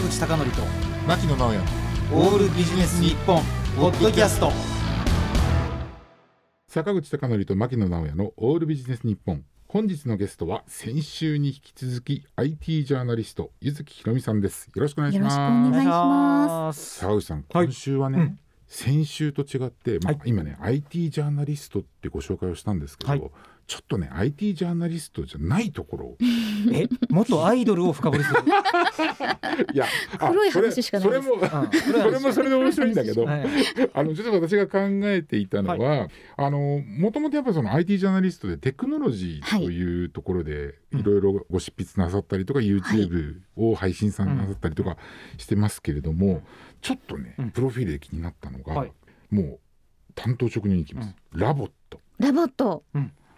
坂口貴則と牧野直哉オールビジネス日本ポッドキャスト。坂口貴則と牧野直哉のオールビジネス日本。本日のゲストは先週に引き続き IT ジャーナリスト柚木ひろみさんです。よろしくお願いします。よろしくお願いします。坂口さん、今週はね、はい、先週と違って、今ね IT ジャーナリストってご紹介をしたんですけど、ちょっとね IT ジャーナリストじゃないところを元アイドルを深掘りするいや黒い話しかないです。それもそれで面白いんだけど、ちょっと私が考えていたのは、もともとやっぱり IT ジャーナリストでテクノロジーというところでいろいろご執筆なさったりとか、YouTube を配信さんなさったりとかしてますけれども、ちょっとねプロフィールで気になったのが、もう担当職人に行きます。ラボット、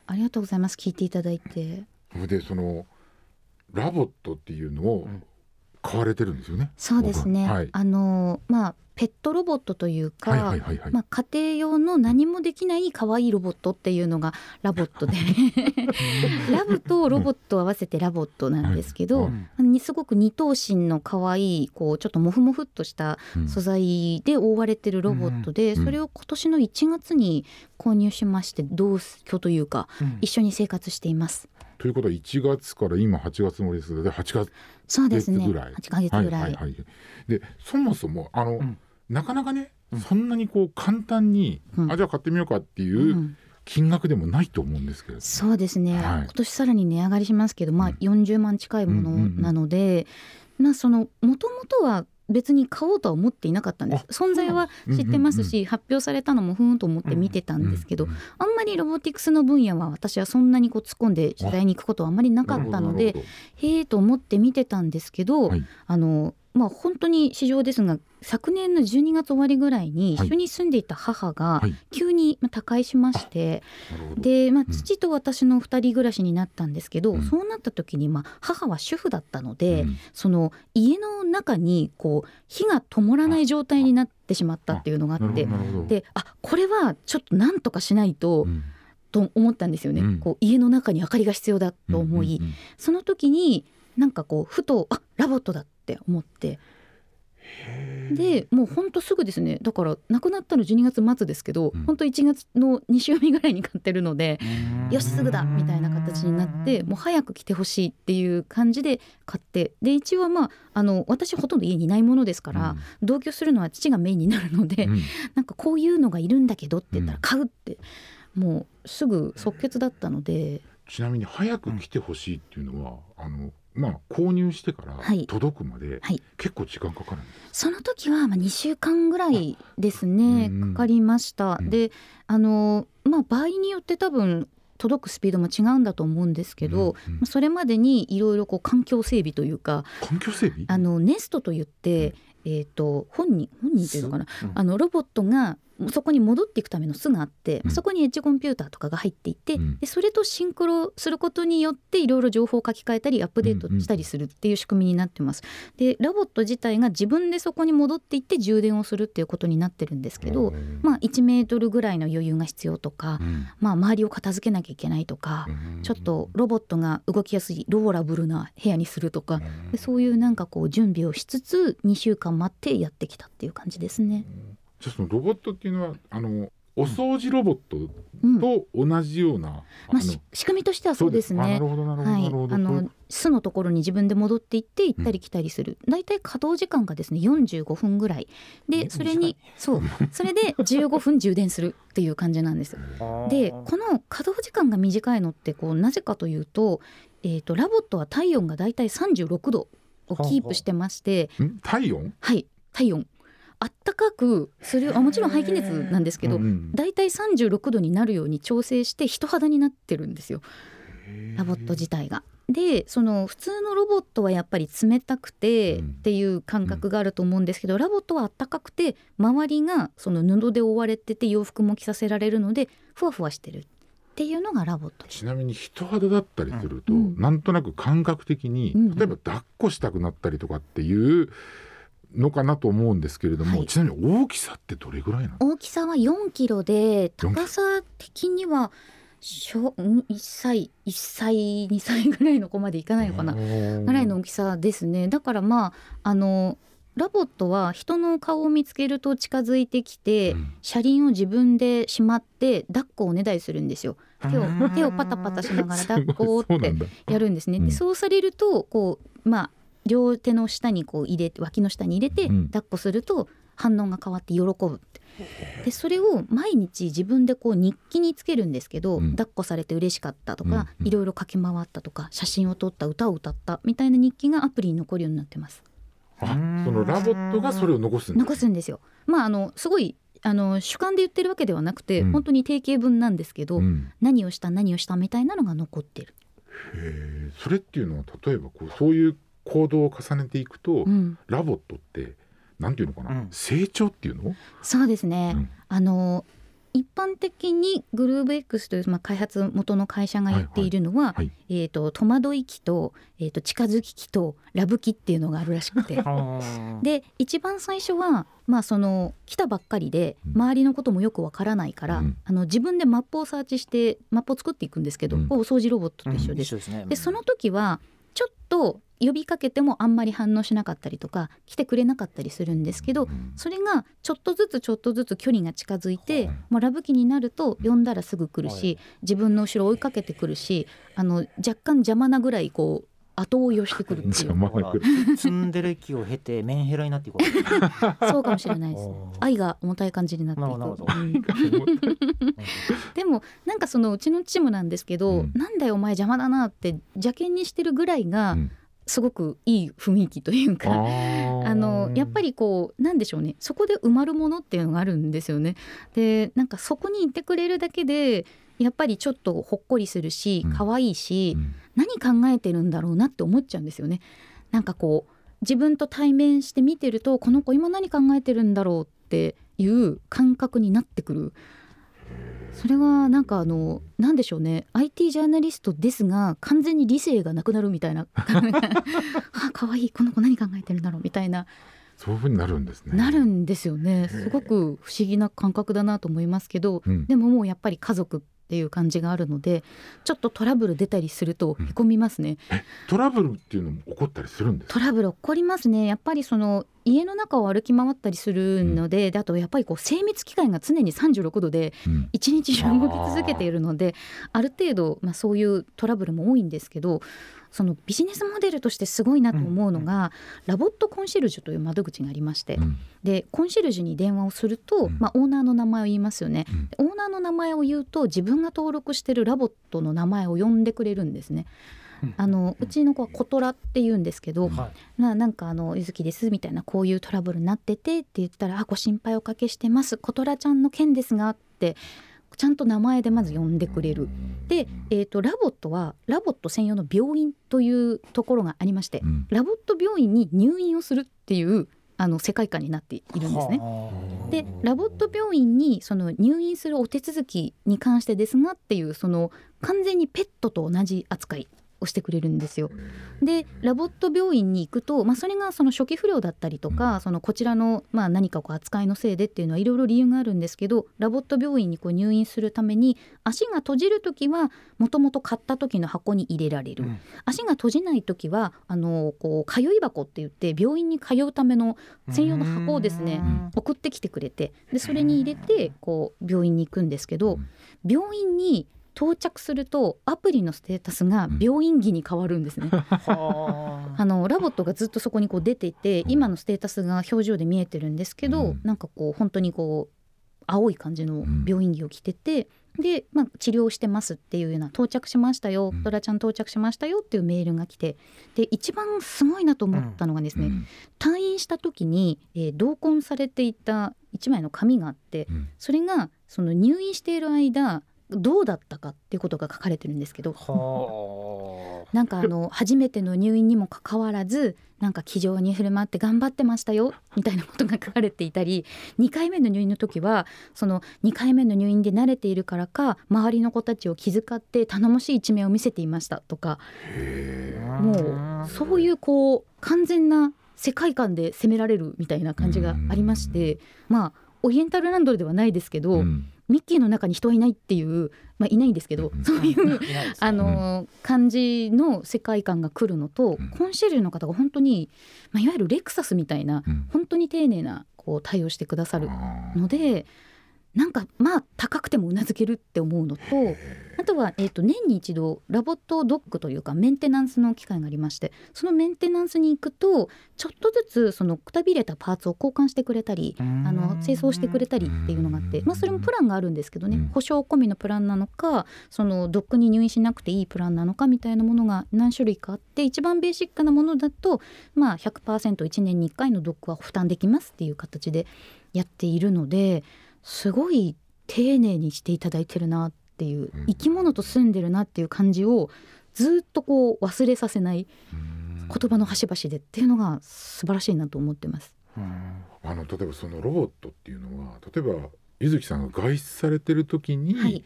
ありがとうございます。聞いていただいて。で、そのラボットっていうのを買われてるんですよね。そうですね、ペットロボットというか、家庭用の何もできない可愛いロボットっていうのがラボットでラブとロボットを合わせてラボットなんですけど、すごく二頭身の可愛いこうちょっとモフモフっとした素材で覆われてるロボットで、それを今年の1月に購入しまして、同居というか、一緒に生活しています。ということは1月から今8月のレースで8ヶ月ぐらい。でそもそもなかなかね、そんなにこう簡単に、じゃあ買ってみようかっていう金額でもないと思うんですけど、そうですね、今年さらに値上がりしますけど、40万近いものなので、その元々は別に買おうとは思っていなかったんです。存在は知ってますし、発表されたのもふーんと思って見てたんですけど、あんまりロボティクスの分野は私はそんなにこう突っ込んで取材に行くことはあまりなかったので、へえと思って見てたんですけど、本当に市場ですが、昨年の12月終わりぐらいに一緒に住んでいた母が急に他界しまして、父と私の2人暮らしになったんですけど、そうなった時に、母は主婦だったので、その家の中にこう火が灯らない状態になってしまったっていうのがあって、これはちょっとなんとかしないと、と思ったんですよね。こう家の中に明かりが必要だと思い、その時になんかこうふとラボットだって思って、でもうほんとすぐですね。だから亡くなったの12月末ですけど、ほんと1月の2週目ぐらいに買ってるので、よしすぐだみたいな形になって、もう早く来てほしいっていう感じで買って、で一応私ほとんど家にいないものですから、同居するのは父がメインになるので、なんかこういうのがいるんだけどって言ったら買うって、もうすぐ即決だったので。ちなみに早く来てほしいっていうのは、購入してから届くまで結構時間かかるんです。その時は2週間ぐらいですね、かかりました。で場合によって多分届くスピードも違うんだと思うんですけど、それまでにいろいろ環境整備というか、ネストといって、本人というのかな、ロボットがそこに戻っていくための巣があって、そこにエッジコンピューターとかが入っていて、でそれとシンクロすることによっていろいろ情報を書き換えたりアップデートしたりするっていう仕組みになってます。でラボット自体が自分でそこに戻っていって充電をするっていうことになってるんですけど、1メートルぐらいの余裕が必要とか、周りを片付けなきゃいけないとか、ちょっとロボットが動きやすいローラブルな部屋にするとか、でそういうなんかこう準備をしつつ2週間待ってやってきたっていう感じですね。そのロボットっていうのはお掃除ロボットと同じような、仕組みとしてはそうですね。巣のところに自分で戻っていって行ったり来たりする、だいたい稼働時間がですね45分ぐらいで、それで15分充電するっていう感じなんです。でこの稼働時間が短いのってなぜかというと、ラボットは体温がだいたい36度をキープしてまして、体温あったかくする、もちろん排気熱なんですけど、だいたい36度になるように調整して人肌になってるんですよ、ラボット自体が。でその普通のロボットはやっぱり冷たくてっていう感覚があると思うんですけど、ラボットはあったかくて周りがその布で覆われてて洋服も着させられるのでふわふわしてるっていうのがラボット。ちなみに人肌だったりすると、なんとなく感覚的に、例えば抱っこしたくなったりとかっていうのかなと思うんですけれども、ちなみに大きさってどれぐらいなの？大きさは4キロで、高さ的には1歳2歳ぐらいの子までいかないのかなぐらいの大きさですね。だからまあラボットは人の顔を見つけると近づいてきて、車輪を自分でしまって抱っこをおねだりするんですよ。手をパタパタしながら抱っこってやるんですね。でそうされるとこう、まあ、両手の下にこう入れて、脇の下に入れて抱っこすると反応が変わって喜ぶって。でそれを毎日自分でこう日記につけるんですけど、抱っこされて嬉しかったとか、いろいろ駆け回ったとか、写真を撮った、歌を歌ったみたいな日記がアプリに残るようになってます。あ、そのラボットがそれを残すんですよ。まあ、すごい主観で言ってるわけではなくて、本当に定型文なんですけど、何をしたみたいなのが残ってる。へえ、それっていうのは例えばそういう行動を重ねていくと、ラボットってなんていうのかな、成長っていうの？そうですね、一般的にグルーブ X という、まあ、開発元の会社が言っているのは、戸惑い期と、近づき期とラブ期っていうのがあるらしくてで一番最初は、まあ、来たばっかりで周りのこともよくわからないから、自分でマップをサーチしてマップを作っていくんですけど、お掃除ロボットと一緒です、でその時はちょっと呼びかけてもあんまり反応しなかったりとか、来てくれなかったりするんですけど、それがちょっとずつ距離が近づいて、もうラブ期になると呼んだらすぐ来るし、自分の後ろ追いかけてくるし、若干邪魔なぐらいこう後追いをしてくるっていうツンデレ期を経てメンヘラになっていくそうかもしれないです。愛が重たい感じになっていくでもなんかうちのチームなんですけど、なんだよお前邪魔だなって邪険にしてるぐらいが、すごくいい雰囲気というか、やっぱりなんでしょうね、そこで埋まるものっていうのがあるんですよね。でなんかそこにいてくれるだけでやっぱりちょっとほっこりするし、可愛いし、何考えてるんだろうなって思っちゃうんですよね。なんか自分と対面して見てると、この子今何考えてるんだろうっていう感覚になってくる。それはなんかなんでしょうね、 IT ジャーナリストですが完全に理性がなくなるみたいなあ、かわいい、この子何考えてるんだろうみたいな、そういう風になるんですね。なるんですよね。すごく不思議な感覚だなと思いますけど、でももうやっぱり家族っていう感じがあるので、ちょっとトラブル出たりするとへこみますね。トラブルっていうのも起こったりするんですか？トラブル起こりますね。やっぱり家の中を歩き回ったりするので、あとやっぱり精密機械が常に36度で一日中動き続けているので、ある程度、まあ、そういうトラブルも多いんですけど、ビジネスモデルとしてすごいなと思うのが、ラボットコンシェルジュという窓口がありまして、でコンシェルジュに電話をすると、まあ、オーナーの名前を言いますよね。オーナーの名前を言うと、自分が登録しているラボットの名前を呼んでくれるんですね。うちの子はコトラって言うんですけど、なんかゆずきですみたいな、こういうトラブルになっててって言ったら、ご心配おかけしてます、コトラちゃんの件ですがってちゃんと名前でまず呼んでくれる。で、ラボットはラボット専用の病院というところがありまして、ラボット病院に入院をするっていう世界観になっているんですね。でラボット病院に入院するお手続きに関してですがっていう、完全にペットと同じ扱いをしてくれるんですよ。でラボット病院に行くと、まあ、それが初期不良だったりとか、こちらの、まあ、何か扱いのせいでっていうのはいろいろ理由があるんですけど、ラボット病院に入院するために、足が閉じるときはもともと買った時の箱に入れられる、足が閉じないときは通い箱って言って、病院に通うための専用の箱をですね、送ってきてくれて、でそれに入れて病院に行くんですけど、病院に到着するとアプリのステータスが病院着に変わるんですね、ラボットがずっとそこに出ていて、今のステータスが表情で見えてるんですけど、なんか本当に青い感じの病院着を着てて、で、まあ、治療してますっていうような、到着しましたよ、トラちゃん到着しましたよっていうメールが来て、で一番すごいなと思ったのがですね、退院した時に、同梱されていた一枚の紙があって、それが入院している間どうだったかっていうことが書かれてるんですけど、なんか初めての入院にもかかわらず、なんか気丈に振る舞って頑張ってましたよみたいなことが書かれていたり、2回目の入院の時は2回目の入院で慣れているからか、周りの子たちを気遣って頼もしい一面を見せていましたとか、もうそういう完全な世界観で責められるみたいな感じがありまして、まあオリエンタルランドではないですけど、ミッキーの中に人はいないっていう、まあ、いないんですけど、うん、そういう、感じの世界観が来るのと、うん、コンシェルジュの方が本当に、まあ、いわゆるレクサスみたいな、うん、本当に丁寧なこう対応してくださるので、なんかまあ高くてもうなずけるって思うのと、あとは、年に一度ラボットドッグというかメンテナンスの機会がありまして、そのメンテナンスに行くとちょっとずつそのくたびれたパーツを交換してくれたり、清掃してくれたりっていうのがあって、まあ、それもプランがあるんですけどね、保証込みのプランなのか、そのドッグに入院しなくていいプランなのかみたいなものが何種類かあって、一番ベーシックなものだと、まあ、100%1 年に1回のドッグは負担できますっていう形でやっているので、すごい丁寧にしていただいてるなっていう、生き物と住んでるなっていう感じをずっとこう忘れさせない、言葉の端々でっていうのが素晴らしいなと思ってます。例えばそのロボットっていうのは、例えば柚月さんが外出されてる時に、はい、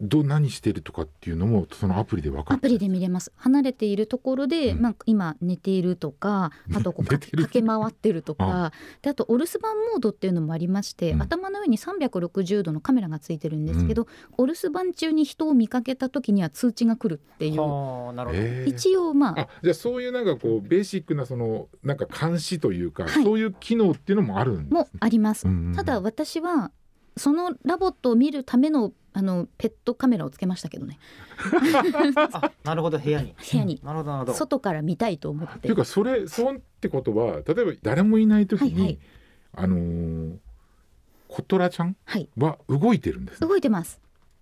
何してるとかっていうのもそのアプリで分かる。アプリで見れます。離れているところで、まあ、今寝ているとか、あとこう駆け回ってるとか、であとお留守番モードっていうのもありまして、頭の上に360度のカメラがついてるんですけど、お留守番中に人を見かけた時には通知が来るっていう。なるほど。一応まあ、じゃあそういうなんかこうベーシックなそのなんか監視というか、はい、そういう機能っていうのもあるんです、ね、もあります。ただ私はそのラボットを見るためのペットカメラをつけましたけどねあ、なるほど、部屋になるほどなるほど、外から見たいと思って。というかそうってことは、例えば誰もいない時に、はいはい、コトラちゃんは動いてるんですね。動いてます。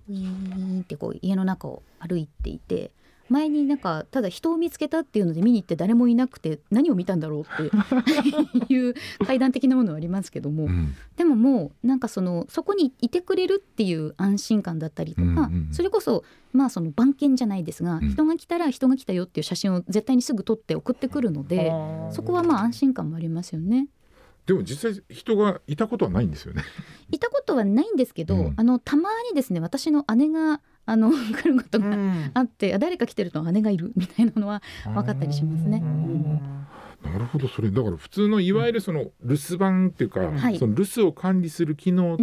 ウィーンってこう家の中を歩いていて、前になんかただ人を見つけたっていうので見に行って、誰もいなくて何を見たんだろうっていう階段的なものはありますけども、でももうなんかそこにいてくれるっていう安心感だったりとか、それこそまあその番犬じゃないですが、人が来たよっていう写真を絶対にすぐ撮って送ってくるので、そこはまあ安心感もありますよね。でも実際人がいたことはないんですよねいたことはないんですけど、たまにですね、私の姉が来ることがあって、誰か来てると姉がいるみたいなのは分かったりしますね。なるほど。それだから普通のいわゆるその留守番っていうか、その留守を管理する機能と、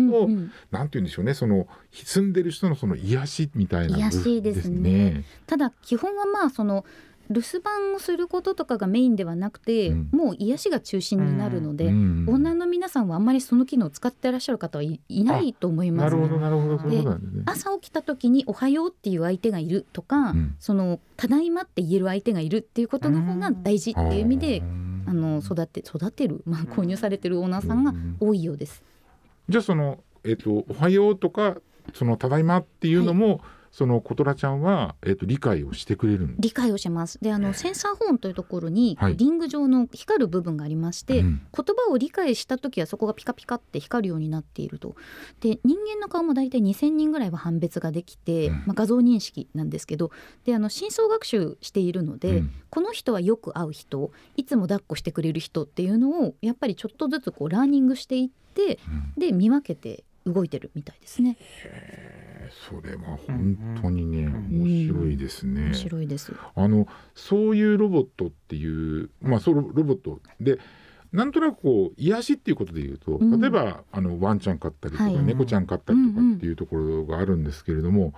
なんて言うんでしょうね、その住んでる人のその癒しみたいな、癒しですね。ただ基本はまあその留守番をすることとかがメインではなくて、もう癒しが中心になるので、女の皆さんはあんまりその機能を使っていらっしゃる方はいないと思いますね。朝起きた時におはようっていう相手がいるとか、そのただいまって言える相手がいるっていうことの方が大事っていう意味で、育てる、まあ、購入されてるオーナーさんが多いようです。じゃあその、おはようとかそのただいまっていうのも、そのコトラちゃんは、理解をしてくれるんです。理解をします。で、センサーホーンというところにリング状の光る部分がありまして、言葉を理解したときはそこがピカピカって光るようになっていると。で、人間の顔もだいたい2000人ぐらいは判別ができて、まあ、画像認識なんですけど、で、深層学習しているので、この人はよく会う人、いつも抱っこしてくれる人っていうのをやっぱりちょっとずつこうラーニングしていって、で見分けて動いてるみたいですね。それは本当にね、面白いですね。面白いです。そういうロボットっていう、まあ、そのロボットでなんとなくこう癒しっていうことでいうと、例えばワンちゃん飼ったりとか、猫ちゃん飼ったりとかっていうところがあるんですけれども、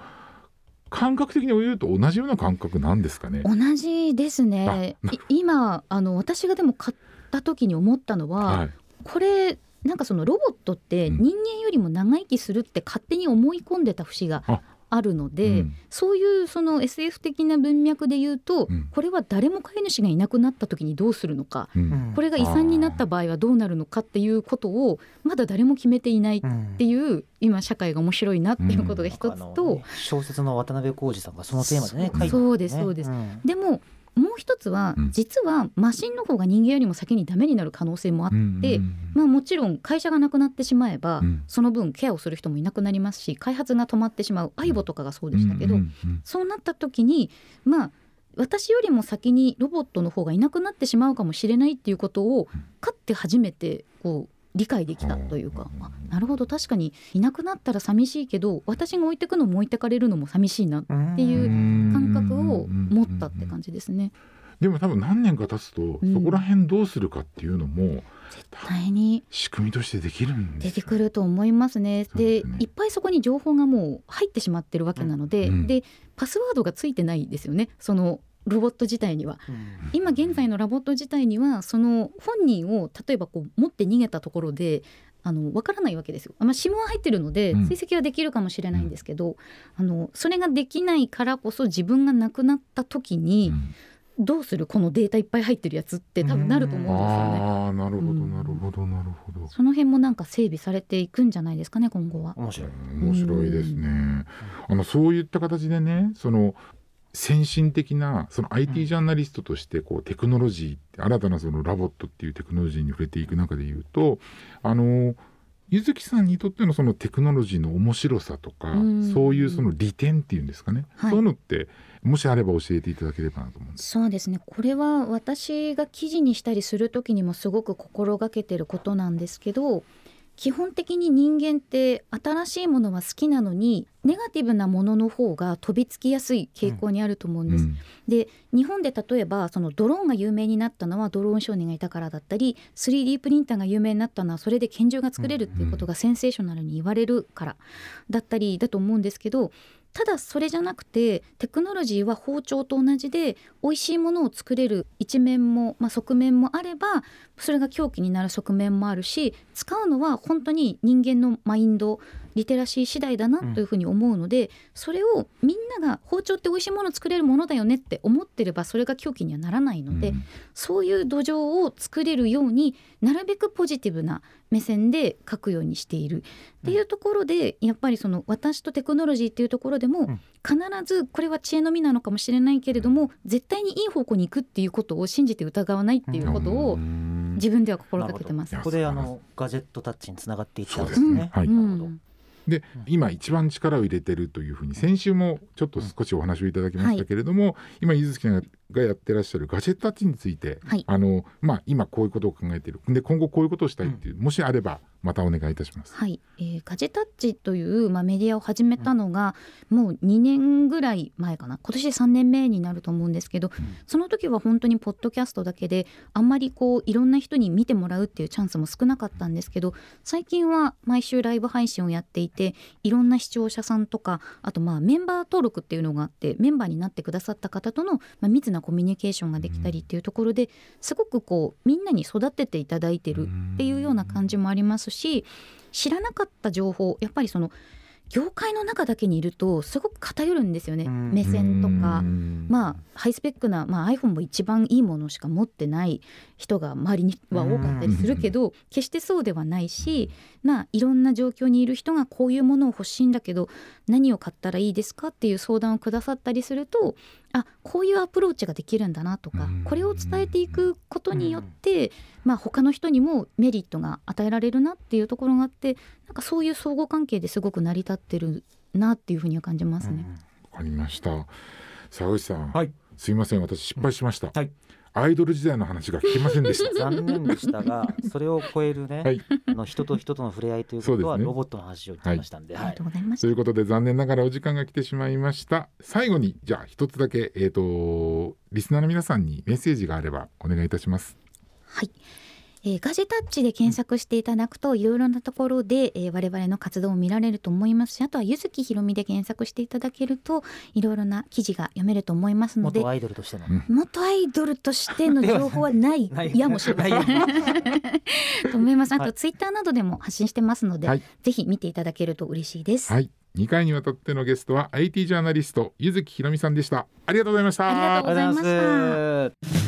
感覚的に言うと同じような感覚なんですかね。同じですね。今私がでも飼った時に思ったのは、これなんかそのロボットって人間よりも長生きするって勝手に思い込んでた節があるので、そういうその SF 的な文脈で言うと、これは誰も飼い主がいなくなった時にどうするのか、これが遺産になった場合はどうなるのかっていうことをまだ誰も決めていないっていう、今社会が面白いなっていうことが一つと、小説の渡辺浩二さんがそのテーマでね書いてるね。そうですそうです、でももう一つは、実はマシンの方が人間よりも先にダメになる可能性もあって、まあ、もちろん会社がなくなってしまえば、その分ケアをする人もいなくなりますし、開発が止まってしまう。相棒とかがそうでしたけど、そうなった時に、まあ、私よりも先にロボットの方がいなくなってしまうかもしれないっていうことを飼って初めてこう理解できたというか、なるほど、確かにいなくなったら寂しいけど、私が置いてくのも置いてかれるのも寂しいなっていう感覚を持ったって感じですね。でも多分何年か経つと、うん、そこら辺どうするかっていうのも絶対に仕組みとしてできるんです、ね、出てくると思いますね。で、いっぱいそこに情報がもう入ってしまってるわけなので、うん、でパスワードがついてないですよね、そのロボット自体には、うん、今現在のロボット自体にはその本人を例えばこう持って逃げたところでわからないわけですよ。まあ、SIM は入ってるので追跡はできるかもしれないんですけど、うん、それができないからこそ自分が亡くなった時に、うん、どうするこのデータいっぱい入ってるやつって多分なると思うんですよね。ああ、なるほど、うん、なるほどなるほど。その辺もなんか整備されていくんじゃないですかね、今後は。面白いですね、うん、そういった形でね、その先進的なその IT ジャーナリストとしてこうテクノロジー、新たなそのラボットっていうテクノロジーに触れていく中でいうと、柚木さんにとってのそのテクノロジーの面白さとか、そういうその利点っていうんですかね、はい、そういうのってもしあれば教えていただければなと思うんです。そうですね、これは私が記事にしたりする時にもすごく心がけてることなんですけど、基本的に人間って新しいものは好きなのにネガティブなものの方が飛びつきやすい傾向にあると思うんです、うん、で日本で例えばそのドローンが有名になったのはドローン少年がいたからだったり、 3D プリンターが有名になったのはそれで拳銃が作れるっていうことがセンセーショナルに言われるからだったりだと思うんですけど、ただそれじゃなくてテクノロジーは包丁と同じで美味しいものを作れる一面も、まあ、側面もあればそれが凶器になる側面もあるし、使うのは本当に人間のマインドリテラシー次第だなというふうに思うので、うん、それをみんなが包丁って美味しいものを作れるものだよねって思ってればそれが凶器にはならないので、うん、そういう土壌を作れるようになるべくポジティブな目線で書くようにしているっていうところで、やっぱりその私とテクノロジーっていうところでも必ずこれは知恵の実なのかもしれないけれども絶対にいい方向に行くっていうことを信じて疑わないっていうことを自分では心がけてます。ここでガジェットタッチにつながっていっちゃうんですね。はい、なるほど。で今一番力を入れてるというふうに先週もちょっと少しお話をいただきましたけれども、はい、今柚木さんがやってらっしゃるガジェットタッチについて、はい、今こういうことを考えているで今後こういうことをしたいっていう、もしあればまたお願いいたします。はい、ガジェタッチという、メディアを始めたのがもう2年ぐらい前かな、今年3年目になると思うんですけど、その時は本当にポッドキャストだけであんまりこういろんな人に見てもらうっていうチャンスも少なかったんですけど、最近は毎週ライブ配信をやっていていろんな視聴者さんとか、あとメンバー登録っていうのがあってメンバーになってくださった方との、密なコミュニケーションができたりっていうところで、すごくこうみんなに育てていただいてるっていうような感じもありますし、知らなかった情報、やっぱりその業界の中だけにいるとすごく偏るんですよね、目線とか、ハイスペックな、iPhone も一番いいものしか持ってない人が周りには多かったりするけど、決してそうではないし、いろんな状況にいる人がこういうものを欲しいんだけど何を買ったらいいですかっていう相談をくださったりすると、こういうアプローチができるんだなとか、これを伝えていくことによって、他の人にもメリットが与えられるなっていうところがあって、なんかそういう相互関係ですごく成り立ってるなっていうふうには感じますね。わかりました。沢口さん、はい、すいません、私失敗しました、はい、アイドル時代の話が聞けませんでした残念でしたがそれを超えるね、はい、人と人との触れ合いということは、ね、ロボットの話を聞きましたんで、はいはい、ありがとうございました。ということで残念ながらお時間が来てしまいました。最後にじゃあ一つだけ、リスナーの皆さんにメッセージがあればお願いいたします。はい、ガジェタッチで検索していただくといろいろなところで、我々の活動を見られると思いますし、あとは柚木ひろみで検索していただけるといろいろな記事が読めると思いますので、元アイドルとしての、情報はないやもしれないと思います。あとツイッターなどでも発信してますので、はい、ぜひ見ていただけると嬉しいです。はい、2回にわたってのゲストは IT ジャーナリスト柚木ひろみさんでした。ありがとうございました。ありがとうございました。